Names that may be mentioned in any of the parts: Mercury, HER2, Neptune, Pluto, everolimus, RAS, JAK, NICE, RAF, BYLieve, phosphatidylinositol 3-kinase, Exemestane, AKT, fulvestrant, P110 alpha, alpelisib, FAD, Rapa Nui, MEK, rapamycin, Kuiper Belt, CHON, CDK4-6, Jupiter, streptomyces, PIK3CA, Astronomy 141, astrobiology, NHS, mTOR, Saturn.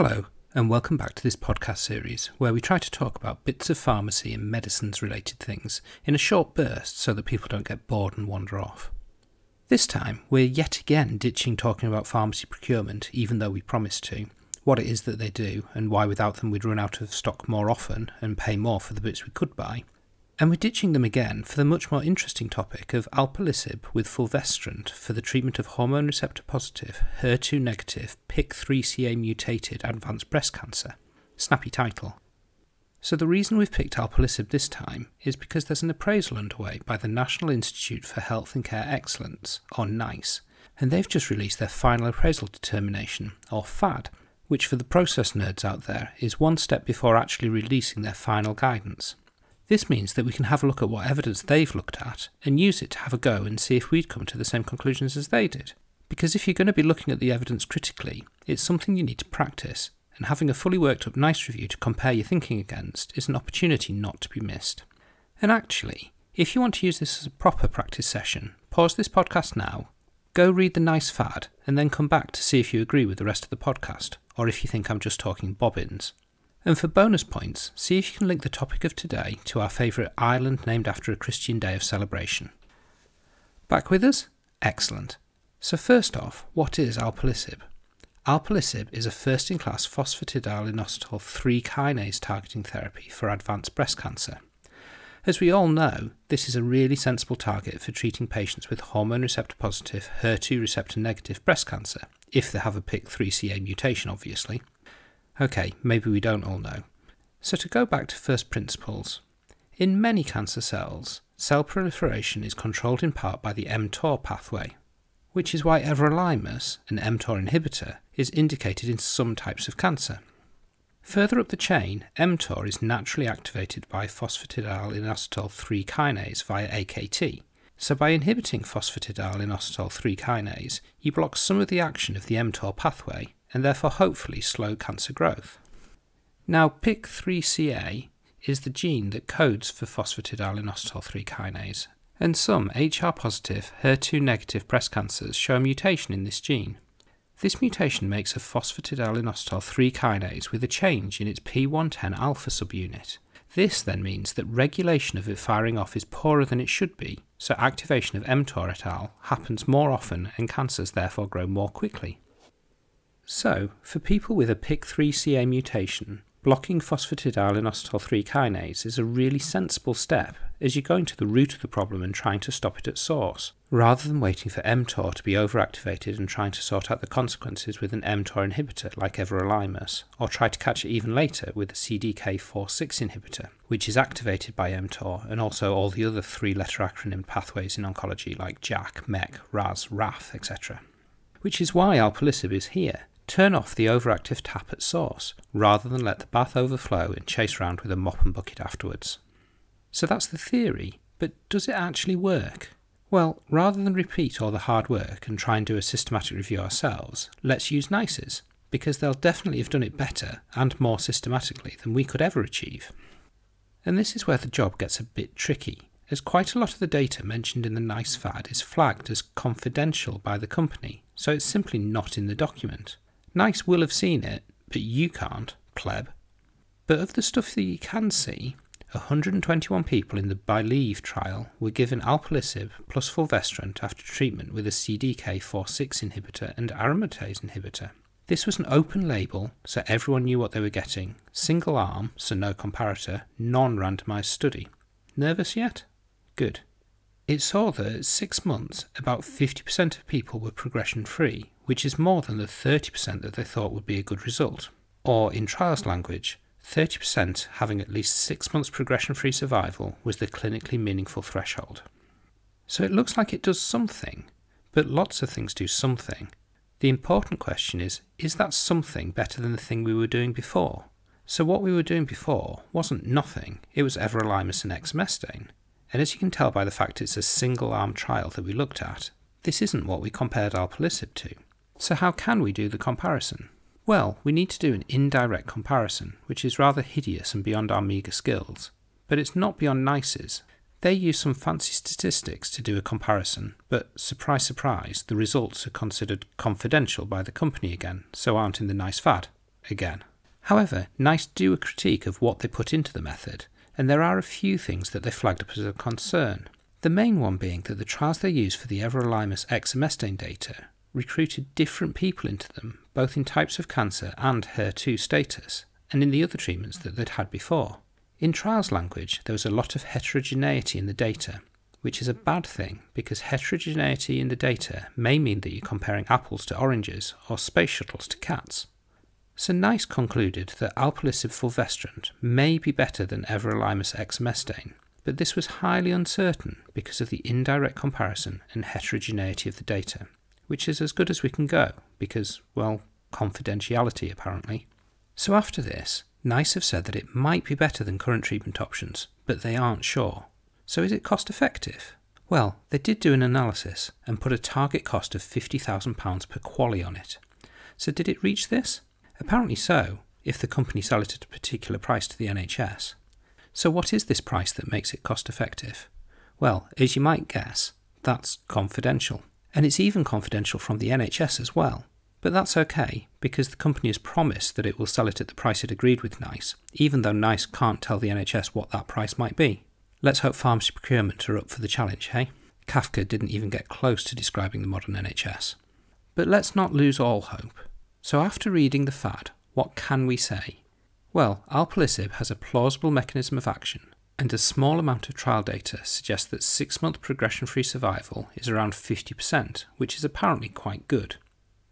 Hello, and welcome back to this podcast series where we try to talk about bits of pharmacy and medicines related things in a short burst so that people don't get bored and wander off. This time, we're yet again ditching talking about pharmacy procurement, even though we promised to, what it is that they do and why without them we'd run out of stock more often and pay more for the bits we could buy. And we're ditching them again for the much more interesting topic of alpelisib with fulvestrant for the treatment of hormone receptor positive, HER2 negative, PIK3CA mutated advanced breast cancer. Snappy title. So the reason we've picked alpelisib this time is because there's an appraisal underway by the National Institute for Health and Care Excellence, or NICE, and they've just released their final appraisal determination, or FAD, which for the process nerds out there is one step before actually releasing their final guidance. This means that we can have a look at what evidence they've looked at and use it to have a go and see if we'd come to the same conclusions as they did. Because if you're going to be looking at the evidence critically, it's something you need to practice, and having a fully worked up NICE review to compare your thinking against is an opportunity not to be missed. And actually, if you want to use this as a proper practice session, pause this podcast now, go read the NICE FAD, and then come back to see if you agree with the rest of the podcast, or if you think I'm just talking bobbins. And for bonus points, see if you can link the topic of today to our favourite island named after a Christian day of celebration. Back with us? Excellent. So first off, what is alpelisib? Alpelisib is a first-in-class phosphatidylinositol 3-kinase targeting therapy for advanced breast cancer. As we all know, this is a really sensible target for treating patients with hormone receptor positive, HER2 receptor negative breast cancer, if they have a PIK3CA mutation obviously. Okay, maybe we don't all know. So to go back to first principles, in many cancer cells, cell proliferation is controlled in part by the mTOR pathway, which is why everolimus, an mTOR inhibitor, is indicated in some types of cancer. Further up the chain, mTOR is naturally activated by phosphatidylinositol 3-kinase via AKT. So by inhibiting phosphatidylinositol 3-kinase, you block some of the action of the mTOR pathway, and therefore hopefully slow cancer growth. Now PIK3CA is the gene that codes for phosphatidylinositol 3-kinase, and some HR-positive, HER2-negative breast cancers show a mutation in this gene. This mutation makes a phosphatidylinositol 3-kinase with a change in its P110 alpha subunit. This then means that regulation of it firing off is poorer than it should be, so activation of mTOR et al. Happens more often and cancers therefore grow more quickly. So, for people with a PIK3CA mutation, blocking phosphatidylinositol 3-kinase is a really sensible step as you're going to the root of the problem and trying to stop it at source, rather than waiting for mTOR to be overactivated and trying to sort out the consequences with an mTOR inhibitor like everolimus, or try to catch it even later with a CDK4-6 inhibitor, which is activated by mTOR and also all the other three-letter acronym pathways in oncology like JAK, MEK, RAS, RAF, etc. Which is why alpelisib is here. Turn off the overactive tap at source, rather than let the bath overflow and chase around with a mop and bucket afterwards. So that's the theory, but does it actually work? Well, rather than repeat all the hard work and try and do a systematic review ourselves, let's use NICE's, because they'll definitely have done it better and more systematically than we could ever achieve. And this is where the job gets a bit tricky, as quite a lot of the data mentioned in the NICE FAD is flagged as confidential by the company, so it's simply not in the document. NICE will have seen it, but you can't, pleb. But of the stuff that you can see, 121 people in the BYLieve trial were given alpelisib plus fulvestrant after treatment with a CDK4-6 inhibitor and aromatase inhibitor. This was an open label, so everyone knew what they were getting, single arm, so no comparator, non-randomised study. Nervous yet? Good. It saw that at 6 months, about 50% of people were progression-free, which is more than the 30% that they thought would be a good result. Or, in trials language, 30% having at least 6 months progression-free survival was the clinically meaningful threshold. So it looks like it does something, but lots of things do something. The important question is that something better than the thing we were doing before? So what we were doing before wasn't nothing, it was everolimus and Exemestane. And as you can tell by the fact it's a single-arm trial that we looked at, this isn't what we compared alpelisib to. So how can we do the comparison? Well, we need to do an indirect comparison, which is rather hideous and beyond our meagre skills. But it's not beyond NICE's. They use some fancy statistics to do a comparison, but surprise surprise, the results are considered confidential by the company again, so aren't in the NICE FAD. again. However, NICE do a critique of what they put into the method, and there are a few things that they flagged up as a concern. The main one being that the trials they used for the everolimus Exemestane data recruited different people into them, both in types of cancer and HER2 status, and in the other treatments that they'd had before. In trials language, there was a lot of heterogeneity in the data, which is a bad thing because heterogeneity in the data may mean that you're comparing apples to oranges or space shuttles to cats. So NICE concluded that alpelisib fulvestrant may be better than everolimus exemestane, but this was highly uncertain because of the indirect comparison and heterogeneity of the data, which is as good as we can go because, well, confidentiality apparently. So after this, NICE have said that it might be better than current treatment options, but they aren't sure. So is it cost effective? Well, they did do an analysis and put a target cost of £50,000 per QALY on it. So did it reach this? Apparently so, if the company sell it at a particular price to the NHS. So what is this price that makes it cost effective? Well, as you might guess, that's confidential. And it's even confidential from the NHS as well. But that's okay, because the company has promised that it will sell it at the price it agreed with NICE, even though NICE can't tell the NHS what that price might be. Let's hope pharmacy procurement are up for the challenge, hey? Kafka didn't even get close to describing the modern NHS. But let's not lose all hope. So after reading the FAD, what can we say? Well, alpelisib has a plausible mechanism of action, and a small amount of trial data suggests that 6-month progression-free survival is around 50%, which is apparently quite good.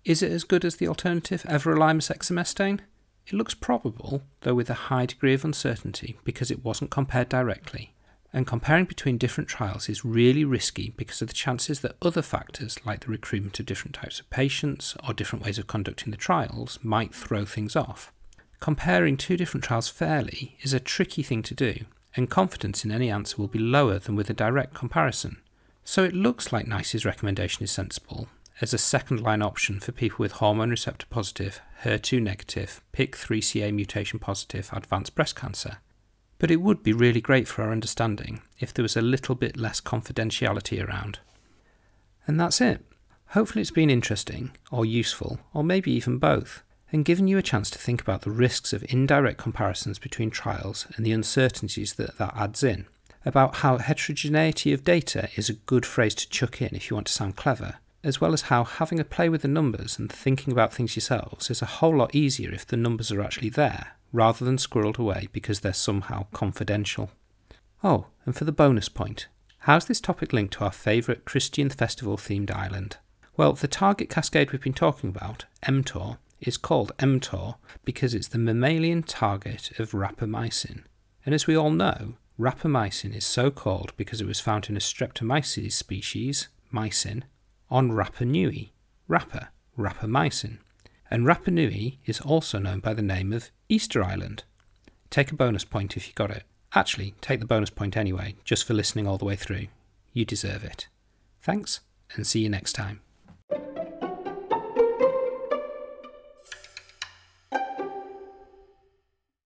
Is it as good as the alternative everolimus exemestane? It looks probable, though with a high degree of uncertainty because it wasn't compared directly. And comparing between different trials is really risky because of the chances that other factors like the recruitment of different types of patients or different ways of conducting the trials might throw things off. Comparing two different trials fairly is a tricky thing to do, and confidence in any answer will be lower than with a direct comparison. So it looks like NICE's recommendation is sensible as a second-line option for people with hormone receptor-positive, HER2-negative, PIK3CA mutation-positive advanced breast cancer. But it would be really great for our understanding if there was a little bit less confidentiality around. And that's it. Hopefully it's been interesting, or useful, or maybe even both, and given you a chance to think about the risks of indirect comparisons between trials and the uncertainties that adds in, about how heterogeneity of data is a good phrase to chuck in if you want to sound clever, as well as how having a play with the numbers and thinking about things yourselves is a whole lot easier if the numbers are actually there, rather than squirreled away because they're somehow confidential. Oh, and for the bonus point, how's this topic linked to our favourite Christian festival-themed island? Well, the target cascade we've been talking about, mTOR, is called mTOR because it's the mammalian target of rapamycin. And as we all know, rapamycin is so called because it was found in a streptomyces species, mycin, on Rapa Nui, rapamycin. And Rapa Nui is also known by the name of Easter Island. Take a bonus point if you got it. Actually, take the bonus point anyway, just for listening all the way through. You deserve it. Thanks, and see you next time.